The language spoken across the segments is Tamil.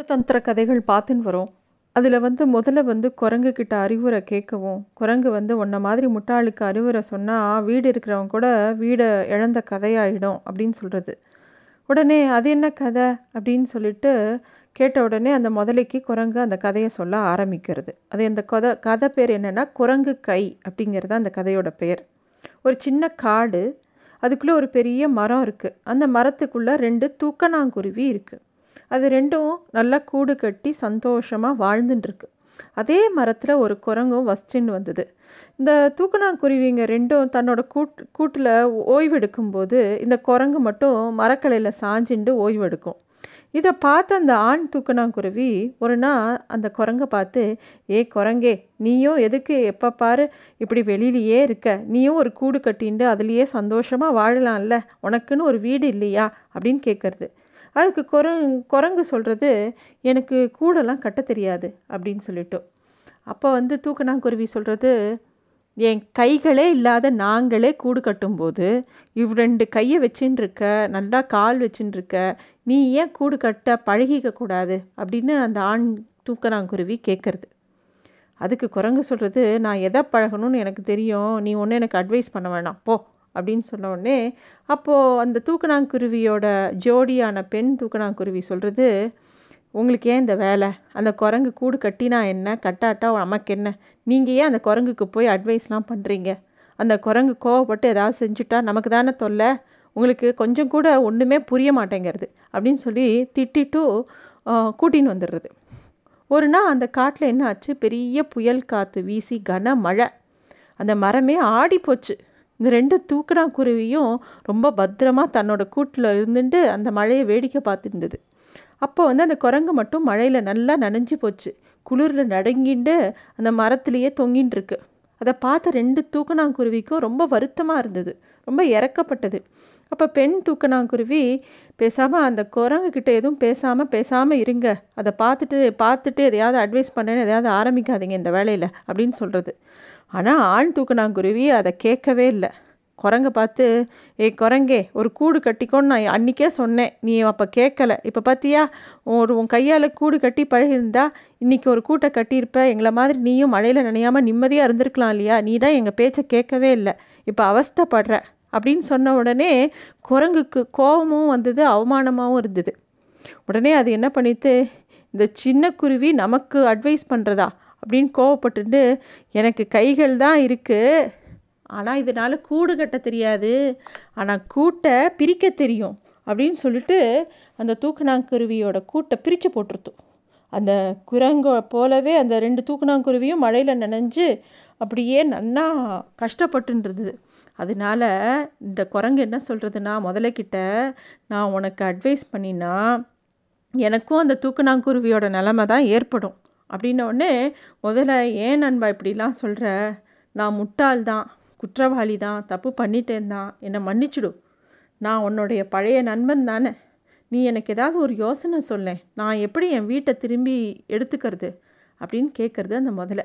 பஞ்சதந்திர கதைகள் பார்த்துன்னு வரும். அதில் முதல்ல குரங்குக்கிட்ட அறிவுரை கேட்கவும், குரங்கு உன்ன மாதிரி முட்டாளுக்கு அறிவுரை சொன்னால் வீடு இருக்கிறவங்க கூட வீடை இழந்த கதையாயிடும் அப்படின்னு சொல்கிறது. உடனே அது என்ன கதை அப்படின்னு சொல்லிட்டு கேட்ட உடனே அந்த முதலைக்கு குரங்கு அந்த கதையை சொல்ல ஆரம்பிக்கிறது. அது அந்த கதை பேர் என்னென்னா குரங்கு கை அப்படிங்கிறது அந்த கதையோட பேர். ஒரு சின்ன காடு, அதுக்குள்ளே ஒரு பெரிய மரம் இருக்குது. அந்த மரத்துக்குள்ளே ரெண்டு தூக்கணாங்குருவி இருக்குது. அது ரெண்டும் நல்லா கூடு கட்டி சந்தோஷமாக வாழ்ந்துட்டுருக்கு. அதே மரத்தில் ஒரு குரங்கும் வசிச்சின்னு வந்தது. இந்த தூக்கணாங்குருவிங்க ரெண்டும் தன்னோட கூட்டில் ஓய்வெடுக்கும்போது இந்த குரங்கு மட்டும் மரக்கலையில் சாஞ்சிண்டு ஓய்வெடுக்கும். இதை பார்த்து அந்த ஆண் தூக்கணாங்குருவி ஒரு நாள் அந்த குரங்கை பார்த்து, ஏ குரங்கே, நீயும் எதுக்கு எப்போ பாரு இப்படி வெளியிலேயே இருக்க? நீயும் ஒரு கூடு கட்டிண்டு அதுலேயே சந்தோஷமாக வாழலாம்ல, உனக்குன்னு ஒரு வீடு இல்லையா அப்படின்னு கேட்குறது. அதுக்கு குரங்கு சொல்கிறது, எனக்கு கூடெல்லாம் கட்ட தெரியாது அப்படின்னு சொல்லிட்டோம். அப்போ தூக்கணாங்குருவி சொல்கிறது, என் கைகளே இல்லாத நாங்களே கூடு கட்டும்போது ரெண்டு கையை வச்சுன்னு இருக்க, நல்லா கால் வச்சுட்டுருக்க, நீ ஏன் கூடு கட்ட பழகிக்க கூடாது அப்படின்னு அந்த ஆண் தூக்கணாங்குருவி கேட்குறது. அதுக்கு குரங்கு சொல்கிறது, நான் எதை பழகணும்னு எனக்கு தெரியும், நீ ஒன்று எனக்கு அட்வைஸ் பண்ண வேணாம் போ அப்படின்னு சொன்ன உடனே அப்போது அந்த தூக்கணாங்குருவியோட ஜோடியான பெண் தூக்கணாங்குருவி சொல்கிறது, உங்களுக்கு ஏன் இந்த வேலை? அந்த குரங்கு கூடு கட்டினா என்ன, கட்டாட்டா நமக்கு என்ன? நீங்கள் ஏன் அந்த குரங்குக்கு போய் அட்வைஸ்லாம் பண்ணுறீங்க? அந்த குரங்கு கோவப்பட்டு ஏதாவது செஞ்சுட்டா நமக்கு தானே தொல்லை, உங்களுக்கு கொஞ்சம் கூட ஒன்றுமே புரிய மாட்டேங்கிறது அப்படின்னு சொல்லி திட்டிட்டு கூட்டின்னு வந்துடுறது. ஒரு நாள் அந்த காட்டில் என்ன ஆச்சு, பெரிய புயல் காற்று வீசி கன மழை, அந்த மரமே ஆடி போச்சு. இந்த ரெண்டு தூக்கணாங்குருவியும் ரொம்ப பத்திரமாக தன்னோட கூட்டில் இருந்துட்டு அந்த மழையை வேடிக்கை பார்த்துருந்தது. அப்போ அந்த குரங்கு மட்டும் மழையில் நல்லா நனைஞ்சி போச்சு, குளிரில் நடுங்கிண்டு அந்த மரத்துலேயே தொங்கின்னு இருக்கு. அதை பார்த்த ரெண்டு தூக்கணாங்குருவிக்கும் ரொம்ப வருத்தமாக இருந்தது, ரொம்ப இறக்கப்பட்டது. அப்போ பெண் தூக்கணாங்குருவி, பேசாமல் அந்த குரங்குக்கிட்ட எதுவும் பேசாமல் இருங்க, அதை பார்த்துட்டு எதையாவது அட்வைஸ் பண்ணேன்னு எதையாவது ஆரம்பிக்காதீங்க இந்த வேலையில் அப்படின்னு சொல்கிறது. ஆனால் ஆண் தூக்கணாங்குருவி அதை கேட்கவே இல்லை. குரங்கை பார்த்து, ஏ குரங்கே, ஒரு கூடு கட்டிக்கோன்னு நான் அன்றைக்கே சொன்னேன், நீ அப்போ கேட்கலை, இப்போ பார்த்தியா, உன் கையால் கூடு கட்டி பழகிருந்தா இன்றைக்கி ஒரு கூட்டை கட்டியிருப்ப, எங்களை மாதிரி நீயும் மழையில் நனையாமல் நிம்மதியாக இருந்திருக்கலாம் இல்லையா? நீ தான் எங்கள் பேச்சை கேட்கவே இல்லை, இப்போ அவஸ்தைப்படுற அப்படின்னு சொன்ன உடனே குரங்குக்கு கோபமும் வந்தது, அவமானமாகவும் இருந்தது. உடனே அது என்ன பண்ணிட்டு, இந்த சின்ன குருவி நமக்கு அட்வைஸ் பண்ணுறதா அப்படின்னு கோவப்பட்டுட்டு, எனக்கு கைகள் தான் இருக்குது, ஆனால் இதனால் கூடு கட்ட தெரியாது, ஆனால் கூட்டை பிரிக்க தெரியும் அப்படின்னு சொல்லிட்டு அந்த தூக்கணாங்குருவியோட கூட்டை பிரித்து போட்டிருத்தோம். அந்த குரங்கை போலவே அந்த ரெண்டு தூக்கணாங்குருவியும் மழையில் நனைஞ்சு அப்படியே நல்லா கஷ்டப்பட்டுருந்தது. அதனால இந்த குரங்கு என்ன சொல்கிறதுனா, முதலைக்கிட்ட நான் உனக்கு அட்வைஸ் பண்ணினா எனக்கும் அந்த தூக்கணாங்குருவியோட நிலமை தான் ஏற்படும் அப்படின்னோடனே முதல்ல, ஏன் நண்பா இப்படிலாம் சொல்கிற, நான் முட்டாள்தான், குற்றவாளி தான், தப்பு பண்ணிட்டேன் தான், என்னை மன்னிச்சிடு, நான் உன்னுடைய பழைய நண்பன் தானே, நீ எனக்கு ஏதாவது ஒரு யோசனை சொல்ல, நான் எப்படி என் வீட்டை திரும்பி எடுத்துக்கிறது அப்படின்னு கேட்குறது அந்த முதல்ல.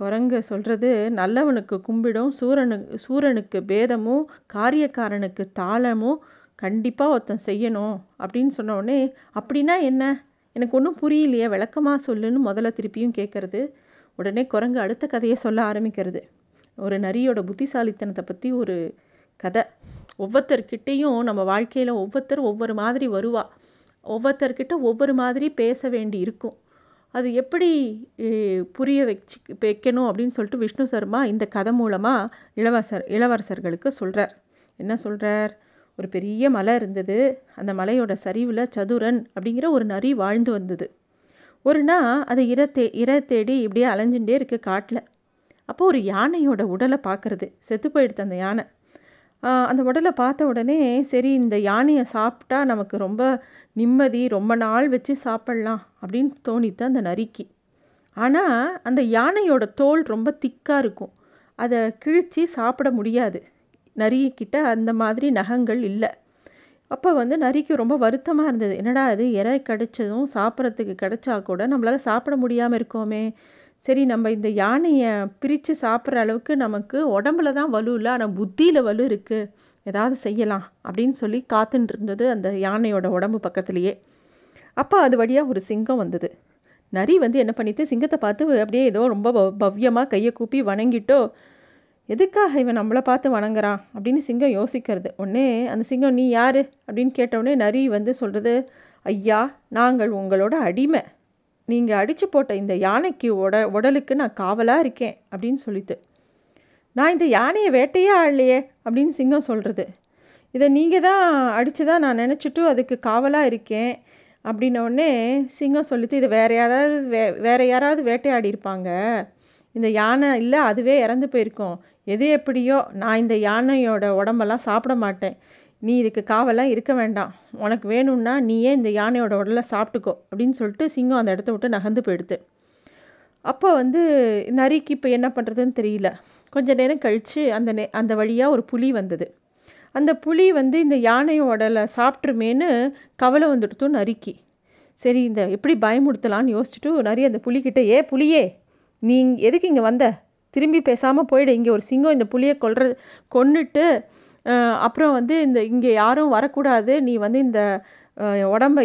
குரங்கு சொல்கிறது, நல்லவனுக்கு கும்பிடும், சூரனுக்கு பேதமும் காரியக்காரனுக்கு தாளமும் கண்டிப்பாக ஒருத்தன் செய்யணும் அப்படின்னு சொன்ன உடனே, அப்படின்னா என்ன, எனக்கு ஒன்றும் புரியலையே, விளக்கமாக சொல்லுன்னு முதல்ல திருப்பியும் கேட்குறது. உடனே குரங்கு அடுத்த கதையை சொல்ல ஆரம்பிக்கிறது. ஒரு நரியோட புத்திசாலித்தனத்தை பற்றி ஒரு கதை. ஒவ்வொருத்தர்கிட்டையும் நம்ம வாழ்க்கையில் ஒவ்வொருத்தர் ஒவ்வொரு மாதிரி வருவா, ஒவ்வொருத்தர்கிட்ட ஒவ்வொரு மாதிரி பேச வேண்டி இருக்கும். அது எப்படி புரிய வைக்கணும் அப்படின்னு சொல்லிட்டு விஷ்ணு சர்மா இந்த கதை மூலமாக இளவரசர்களுக்கு சொல்கிறார். என்ன சொல்கிறார், ஒரு பெரிய மலை இருந்தது. அந்த மலையோட சரிவில் சதுரன் அப்படிங்கிற ஒரு நரி வாழ்ந்து வந்தது. ஒரு நாள் அது இறை தேடி இப்படியே அலைஞ்சுட்டே இருக்குது காட்டில். அப்போது ஒரு யானையோட உடலை பார்க்குறது, செத்து போயிடுது அந்த யானை. அந்த உடலை பார்த்த உடனே, சரி இந்த யானையை சாப்பிட்டா நமக்கு ரொம்ப நிம்மதி, ரொம்ப நாள் வச்சு சாப்பிட்லாம் அப்படின்னு தோணித்து அந்த நரிக்கு. ஆனால் அந்த யானையோட தோல் ரொம்ப திக்காக இருக்கும், அதை கிழித்து சாப்பிட முடியாது, நரிக்கிட்ட அந்த மாதிரி நகங்கள் இல்லை. அப்போ நரிக்கு ரொம்ப வருத்தமாக இருந்தது, என்னடா அது இறை கிடைச்சதும் சாப்பிட்றதுக்கு கிடைச்சா கூட நம்மளால் சாப்பிட முடியாமல் இருக்கோமே, சரி நம்ம இந்த யானையை பிரித்து சாப்பிட்ற அளவுக்கு நமக்கு உடம்புல தான் வலு இல்லை, ஆனால் புத்தியில் வலு இருக்குது, ஏதாவது செய்யலாம் அப்படின்னு சொல்லி காத்துட்டு இருந்தது அந்த யானையோட உடம்பு பக்கத்துலேயே. அப்போ அது வழியாக ஒரு சிங்கம் வந்தது. நரி வந்து என்ன பண்ணிட்டு சிங்கத்தை பார்த்து அப்படியே ஏதோ ரொம்ப பவ்யமாக கையை கூப்பி வணங்கிட்டோ, எதுக்காக இவன் நம்மளை பார்த்து வணங்குறான் அப்படின்னு சிங்கம் யோசிக்கிறது. உடனே அந்த சிங்கம் நீ யார் அப்படின்னு கேட்டவுடனே நரி வந்து சொல்கிறது, ஐயா நாங்கள் உங்களோட அடிமை, நீங்கள் அடித்து போட்ட இந்த யானைக்கு உடலுக்கு நான் காவலாக இருக்கேன் அப்படின்னு சொல்லிட்டு. நான் இந்த யானையை வேட்டையே ஆடலையே அப்படின்னு சிங்கம் சொல்கிறது. இதை நீங்கள் தான் அடித்து தான் நான் நினச்சிட்டு அதுக்கு காவலாக இருக்கேன் அப்படின்னோடனே சிங்கம் சொல்லிட்டு, இதை வேறு யாராவது வேட்டையாடி இருப்பாங்க, இந்த யானை இல்லை அதுவே இறந்து போயிருக்கோம், எது எப்படியோ நான் இந்த யானையோட உடம்பெல்லாம் சாப்பிட மாட்டேன், நீ இதுக்கு காவலாக இருக்க வேண்டாம், உனக்கு வேணும்னா நீயே இந்த யானையோட உடலை சாப்பிட்டுக்கோ அப்படின்னு சொல்லிட்டு சிங்கம் அந்த இடத்த விட்டு நகர்ந்து போயிடுது. அப்போ வந்து நரிக்கு இப்போ என்ன பண்ணுறதுன்னு தெரியல. கொஞ்சம் நேரம் கழித்து அந்த வழியாக ஒரு புலி வந்தது. அந்த புலி வந்து இந்த யானையோடல சாப்பிட்ருமேன்னு கவலை வந்துடுத்தும் நரிக்கி. சரி இந்த எப்படி பயமுடுத்தலான்னு யோசிச்சுட்டு நரி அந்த புலிக்கிட்ட, ஏ புலியே நீ எதுக்கு இங்கே வந்த, திரும்பி பேசாமல் போயிடு, இங்கே ஒரு சிங்கம் இந்த புலியை கொன்னுட்டு அப்புறம் வந்து இங்கே யாரும் வரக்கூடாது, நீ வந்து இந்த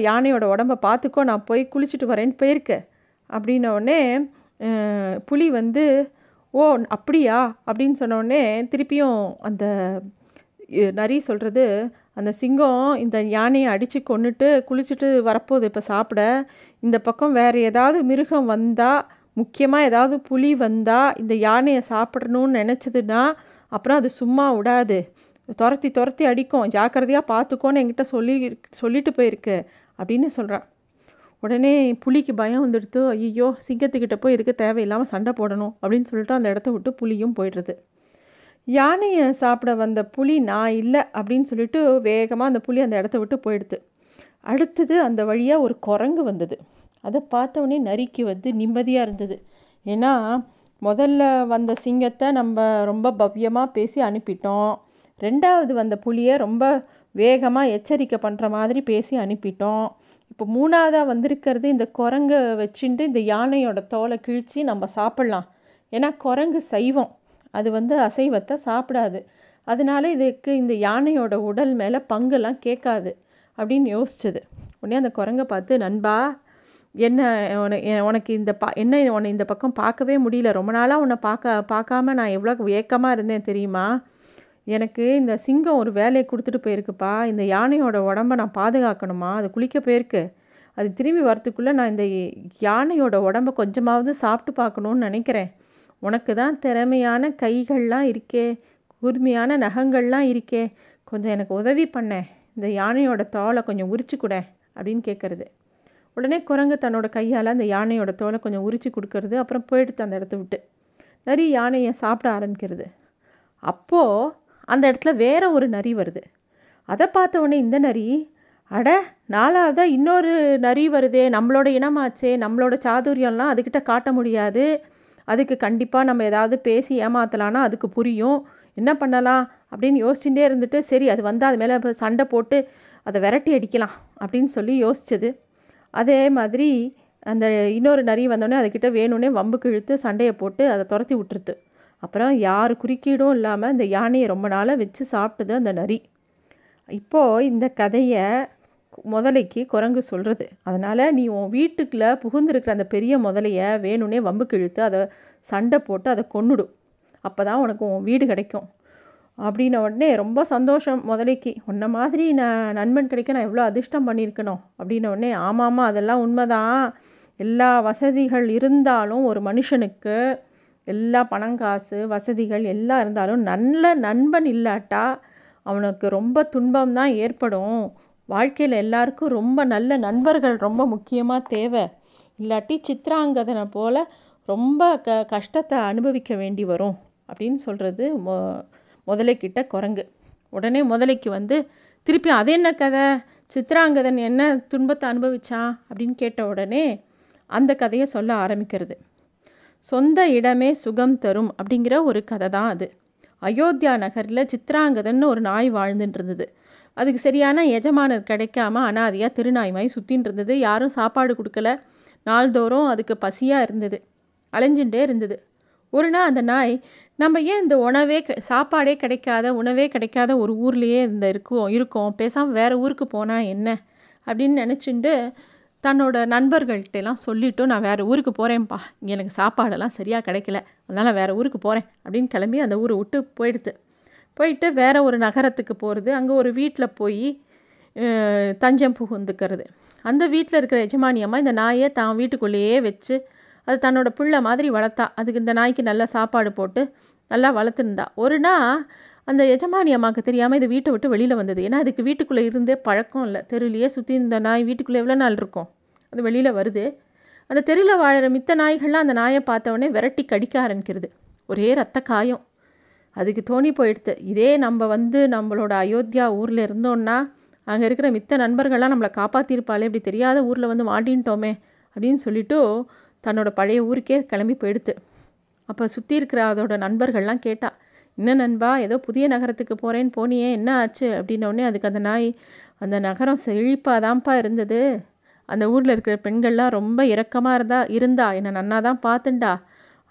யானையோட உடம்பை பார்த்துக்கோ, நான் போய் குளிச்சுட்டு வரேன்னு போயிருக்க அப்படின்னோடனே புலி வந்து ஓ அப்படியா அப்படின்னு சொன்னோடனே திருப்பியும் அந்த நரி சொல்கிறது, அந்த சிங்கம் இந்த யானையை அடித்து கொன்னுட்டு குளிச்சுட்டு வரப்போகுது, இப்போ சாப்பிட இந்த பக்கம் வேறு ஏதாவது மிருகம் வந்தால், முக்கியமாக ஏதாவது புலி வந்தால் இந்த யானையை சாப்பிடணும்னு நினச்சதுன்னா அப்புறம் அது சும்மா விடாது, துரத்தி துரத்தி அடிக்கும், ஜாக்கிரதையாக பார்த்துக்கோன்னு என்கிட்ட சொல்லிட்டு போயிருக்கு அப்படின்னு சொல்கிறான். உடனே புலிக்கு பயம் வந்துடுத்து, ஐயோ சிங்கத்துக்கிட்ட போய் இதுக்கு தேவையில்லாமல் சண்டை போடணும் அப்படின்னு சொல்லிட்டு அந்த இடத்த விட்டு புலியும் போய்டுறது. யானையை சாப்பிட வந்த புலி நான் இல்லை அப்படின்னு சொல்லிட்டு வேகமாக அந்த புலி அந்த இடத்த விட்டு போயிடுது. அடுத்தது அந்த வழியாக ஒரு குரங்கு வந்தது. அதை பார்த்தவொடனே நரிக்கு வந்து நிம்மதியாக இருந்தது. ஏன்னா முதல்ல வந்த சிங்கத்தை நம்ம ரொம்ப பவ்யமாக பேசி அனுப்பிட்டோம், ரெண்டாவது வந்த புலியை ரொம்ப வேகமாக எச்சரிக்கை பண்ணுற மாதிரி பேசி அனுப்பிட்டோம், இப்போ மூணாவதாக வந்திருக்கிறது இந்த குரங்கை வச்சுட்டு இந்த யானையோட தோலை கிழித்து நம்ம சாப்பிட்லாம், ஏன்னா குரங்கு சைவம், அது வந்து அசைவத்தை சாப்பிடாது, அதனால இதுக்கு இந்த யானையோட உடல் மேலே பங்கெல்லாம் கேட்காது அப்படின்னு யோசிச்சது. உடனே அந்த குரங்கை பார்த்து, நண்பா என்ன உனக்கு உன்னை இந்த பக்கம் பார்க்கவே முடியல, ரொம்ப நாளாக உன்னை பார்க்காம நான் எவ்வளோ ஏக்கமாக இருந்தேன் தெரியுமா, எனக்கு இந்த சிங்கம் ஒரு வேலையை கொடுத்துட்டு போயிருக்குப்பா, இந்த யானையோட உடம்பை நான் பாதுகாக்கணுமா, அது குளிக்க போயிருக்கு, அது திரும்பி வரத்துக்குள்ளே நான் இந்த யானையோட உடம்பை கொஞ்சமாவது சாப்பிட்டு பார்க்கணுன்னு நினைக்கிறேன், உனக்கு தான் திறமையான கைகள்லாம் இருக்கே, கூர்மையான நகங்கள்லாம் இருக்கே, கொஞ்சம் எனக்கு உதவி பண்ணேன், இந்த யானையோட தோலை கொஞ்சம் உரிச்சுக்கூட அப்படின்னு கேட்குறது. உடனே குரங்கு தன்னோட கையால் அந்த யானையோட தோலை கொஞ்சம் உரிச்சு கொடுக்கறது, அப்புறம் போயிடுத்து அந்த இடத்த விட்டு. நரி யானையை சாப்பிட ஆரம்பிக்கிறது. அப்போது அந்த இடத்துல வேற ஒரு நரி வருது. அதை பார்த்த உடனே இந்த நரி, அட நாலாவதாக இன்னொரு நரி வருதே, நம்மளோட இனமாச்சே, நம்மளோட சாதுரியம்லாம் அதுக்கிட்ட காட்ட முடியாது, அதுக்கு கண்டிப்பாக நம்ம ஏதாவது பேசி ஏமாற்றலான்னா அதுக்கு புரியும், என்ன பண்ணலாம் அப்படின்னு யோசிச்சுட்டே இருந்துட்டு, சரி அது வந்து அது மேலே சண்டை போட்டு அதை விரட்டி அடிக்கலாம் அப்படின்னு சொல்லி யோசிச்சது. அதே மாதிரி அந்த இன்னொரு நரி வந்தோடனே அதுக்கிட்ட வேணும்னே வம்புக்கு இழுத்து சண்டையை போட்டு அதை துரத்தி விட்டுருது. அப்புறம் யார் குறுக்கீடும் இல்லாமல் இந்த யானையை ரொம்ப நாளாக வச்சு சாப்பிட்டது அந்த நரி. இப்போது இந்த கதையை முதலைக்கு குரங்கு சொல்கிறது, அதனால் நீ உன் வீட்டுக்குள்ளே புகுந்துருக்கிற அந்த பெரிய முதலையை வேணும்னே வம்புக்கு இழுத்து அதை சண்டை போட்டு அதை கொன்னுடும், அப்போ தான் உனக்கு உன் வீடு கிடைக்கும் அப்படின்ன உடனே ரொம்ப சந்தோஷம் முதலைக்கு, உன்ன மாதிரி நண்பன் கிடைக்க நான் எவ்வளோ அதிர்ஷ்டம் பண்ணியிருக்கணும் அப்படின்ன உடனே, ஆமாம் அதெல்லாம் உண்மைதான், எல்லா வசதிகள் இருந்தாலும் ஒரு மனுஷனுக்கு எல்லா பணங்காசு வசதிகள் எல்லாம் இருந்தாலும் நல்ல நண்பன் இல்லாட்டா அவனுக்கு ரொம்ப துன்பம்தான் ஏற்படும், வாழ்க்கையில் எல்லாருக்கும் ரொம்ப நல்ல நண்பர்கள் ரொம்ப முக்கியமாக தேவை, இல்லாட்டி சித்திராங்கதனை போல் ரொம்ப கஷ்டத்தை அனுபவிக்க வேண்டி வரும் அப்படின்னு சொல்கிறது முதலைக்கிட்ட குரங்கு. உடனே முதலைக்கு வந்து திருப்பி அது என்ன கதை, சித்திராங்கதன் என்ன துன்பத்தை அனுபவிச்சான் அப்படின்னு கேட்ட உடனே அந்த கதையை சொல்ல ஆரம்பிக்கிறது. சொந்த இடமே சுகம் தரும் அப்படிங்கிற ஒரு கதை தான் அது. அயோத்தியா நகரில் சித்திராங்கதன்னு ஒரு நாய் வாழ்ந்துட்டு இருந்தது. அதுக்கு சரியான எஜமானர் கிடைக்காம அனாதையாக திருநாய்மாய் சுற்றின்னு இருந்தது. யாரும் சாப்பாடு கொடுக்கல, நாள்தோறும் அதுக்கு பசியாக இருந்தது, அலைஞ்சுட்டே இருந்தது. ஒரு நாள் அந்த நாய், நம்ம ஏன் இந்த உணவே கிடைக்காத ஒரு ஊர்லேயே இருக்கோம், பேசாமல் வேறு ஊருக்கு போனால் என்ன அப்படின்னு நினச்சிட்டு தன்னோட நண்பர்கள்ட்டெல்லாம் சொல்லிவிட்டு நான் வேறு ஊருக்கு போகிறேன்ப்பா, இங்கே எனக்கு சாப்பாடெல்லாம் சரியாக கிடைக்கல, அதனால் நான் வேறு ஊருக்கு போகிறேன் அப்படின்னு கிளம்பி அந்த ஊரை விட்டு போயிடுது. போயிட்டு வேறு ஒரு நகரத்துக்கு போகிறது. அங்கே ஒரு வீட்டில் போய் தஞ்சம் புகுந்துக்கிறது. அந்த வீட்டில் இருக்கிற எஜமானியம்மா இந்த நாயை தான் வீட்டுக்குள்ளேயே வச்சு அது தன்னோட பிள்ளை மாதிரி வளர்த்தா. அதுக்கு இந்த நாய்க்கு நல்லா சாப்பாடு போட்டு நல்லா வளர்த்துருந்தா. ஒரு நாள் அந்த எஜமானி அம்மாவுக்கு தெரியாமல் இது வீட்டை விட்டு வெளியில் வந்தது. ஏன்னா அதுக்கு வீட்டுக்குள்ளே இருந்தே பழக்கம் இல்லை. தெருலையே சுற்றி இருந்த நாய் வீட்டுக்குள்ளே எவ்வளோ நாள் இருக்கும், அது வெளியில் வருது. அந்த தெருவில் வாழற மித்த நாய்கள்லாம் அந்த நாயை பார்த்தவொடனே விரட்டி கடிக்க ஆரம்பிக்கிறது. ஒரே ரத்த காயம். அதுக்கு தோணி போயிடுது, இதே நம்ம வந்து நம்மளோட அயோத்தியா ஊரில் இருந்தோன்னா அங்கே இருக்கிற மித்த நண்பர்கள்லாம் நம்மளை காப்பாற்றிருப்பாளே, இப்படி தெரியாத ஊரில் வந்து மாட்டின்ட்டோமே அப்படின்னு சொல்லிவிட்டு தன்னோட பழைய ஊருக்கே கிளம்பி போயிடுது. அப்போ சுற்றி இருக்கிற அதோட நண்பர்கள்லாம் கேட்டா, என்ன நண்பா ஏதோ புதிய நகரத்துக்கு போகிறேன்னு போனியே, என்ன ஆச்சு அப்படின்னோடனே அதுக்கு அந்த நாய், அந்த நகரம் செழிப்பாக தான்ப்பா இருந்தது, அந்த ஊரில் இருக்கிற பெண்கள்லாம் ரொம்ப இரக்கமாக இருந்தா என்னை நன்னா தான் பார்த்துண்டா,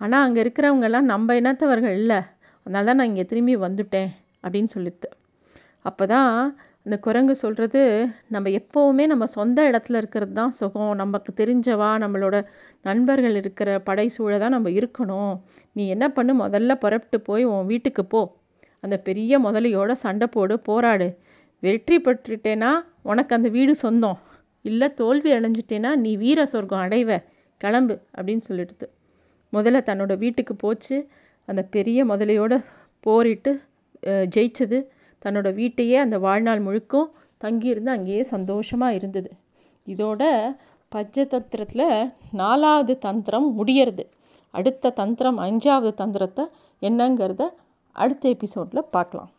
ஆனால் அங்கே இருக்கிறவங்கெல்லாம் நம்ம இனத்தவர்கள் இல்லை, அதனால தான் நான் இங்கே திரும்பி வந்துட்டேன் அப்படின்னு சொல்லிட்டு. அப்போ தான் அந்த குரங்கு சொல்கிறது, நம்ம எப்போவுமே நம்ம சொந்த இடத்துல இருக்கிறது தான் சுகம், நமக்கு தெரிஞ்சவா நம்மளோட நண்பர்கள் இருக்கிற படைசூழ தான் நம்ம இருக்கணும், நீ என்ன பண்ணு முதல்ல புறப்பட்டு போய் உன் வீட்டுக்கு போ, அந்த பெரிய முதலையோட சண்டை போடு, போராடு, வெற்றி பெற்றுட்டேன்னா உனக்கு அந்த வீடு சொந்தம், இல்லை தோல்வி அடைஞ்சிட்டேன்னா நீ வீர சொர்க்கம் அடைவ, கிளம்பு அப்படின்னு சொல்லிடுது. முதல்ல தன்னோட வீட்டுக்கு போச்சு. அந்த பெரிய முதலையோடு போரிட்டு ஜெயிச்சது. தன்னோட வீட்டையே அந்த வாழ்நாள் முழுக்கும் தங்கியிருந்து அங்கேயே சந்தோஷமாக இருந்தது. இதோட பஞ்சதந்திரத்தில் 4வது தந்திரம் முடியறது. அடுத்த தந்திரம் 5வது தந்திரத்தை என்னங்கிறத அடுத்த எபிசோடில் பார்க்கலாம்.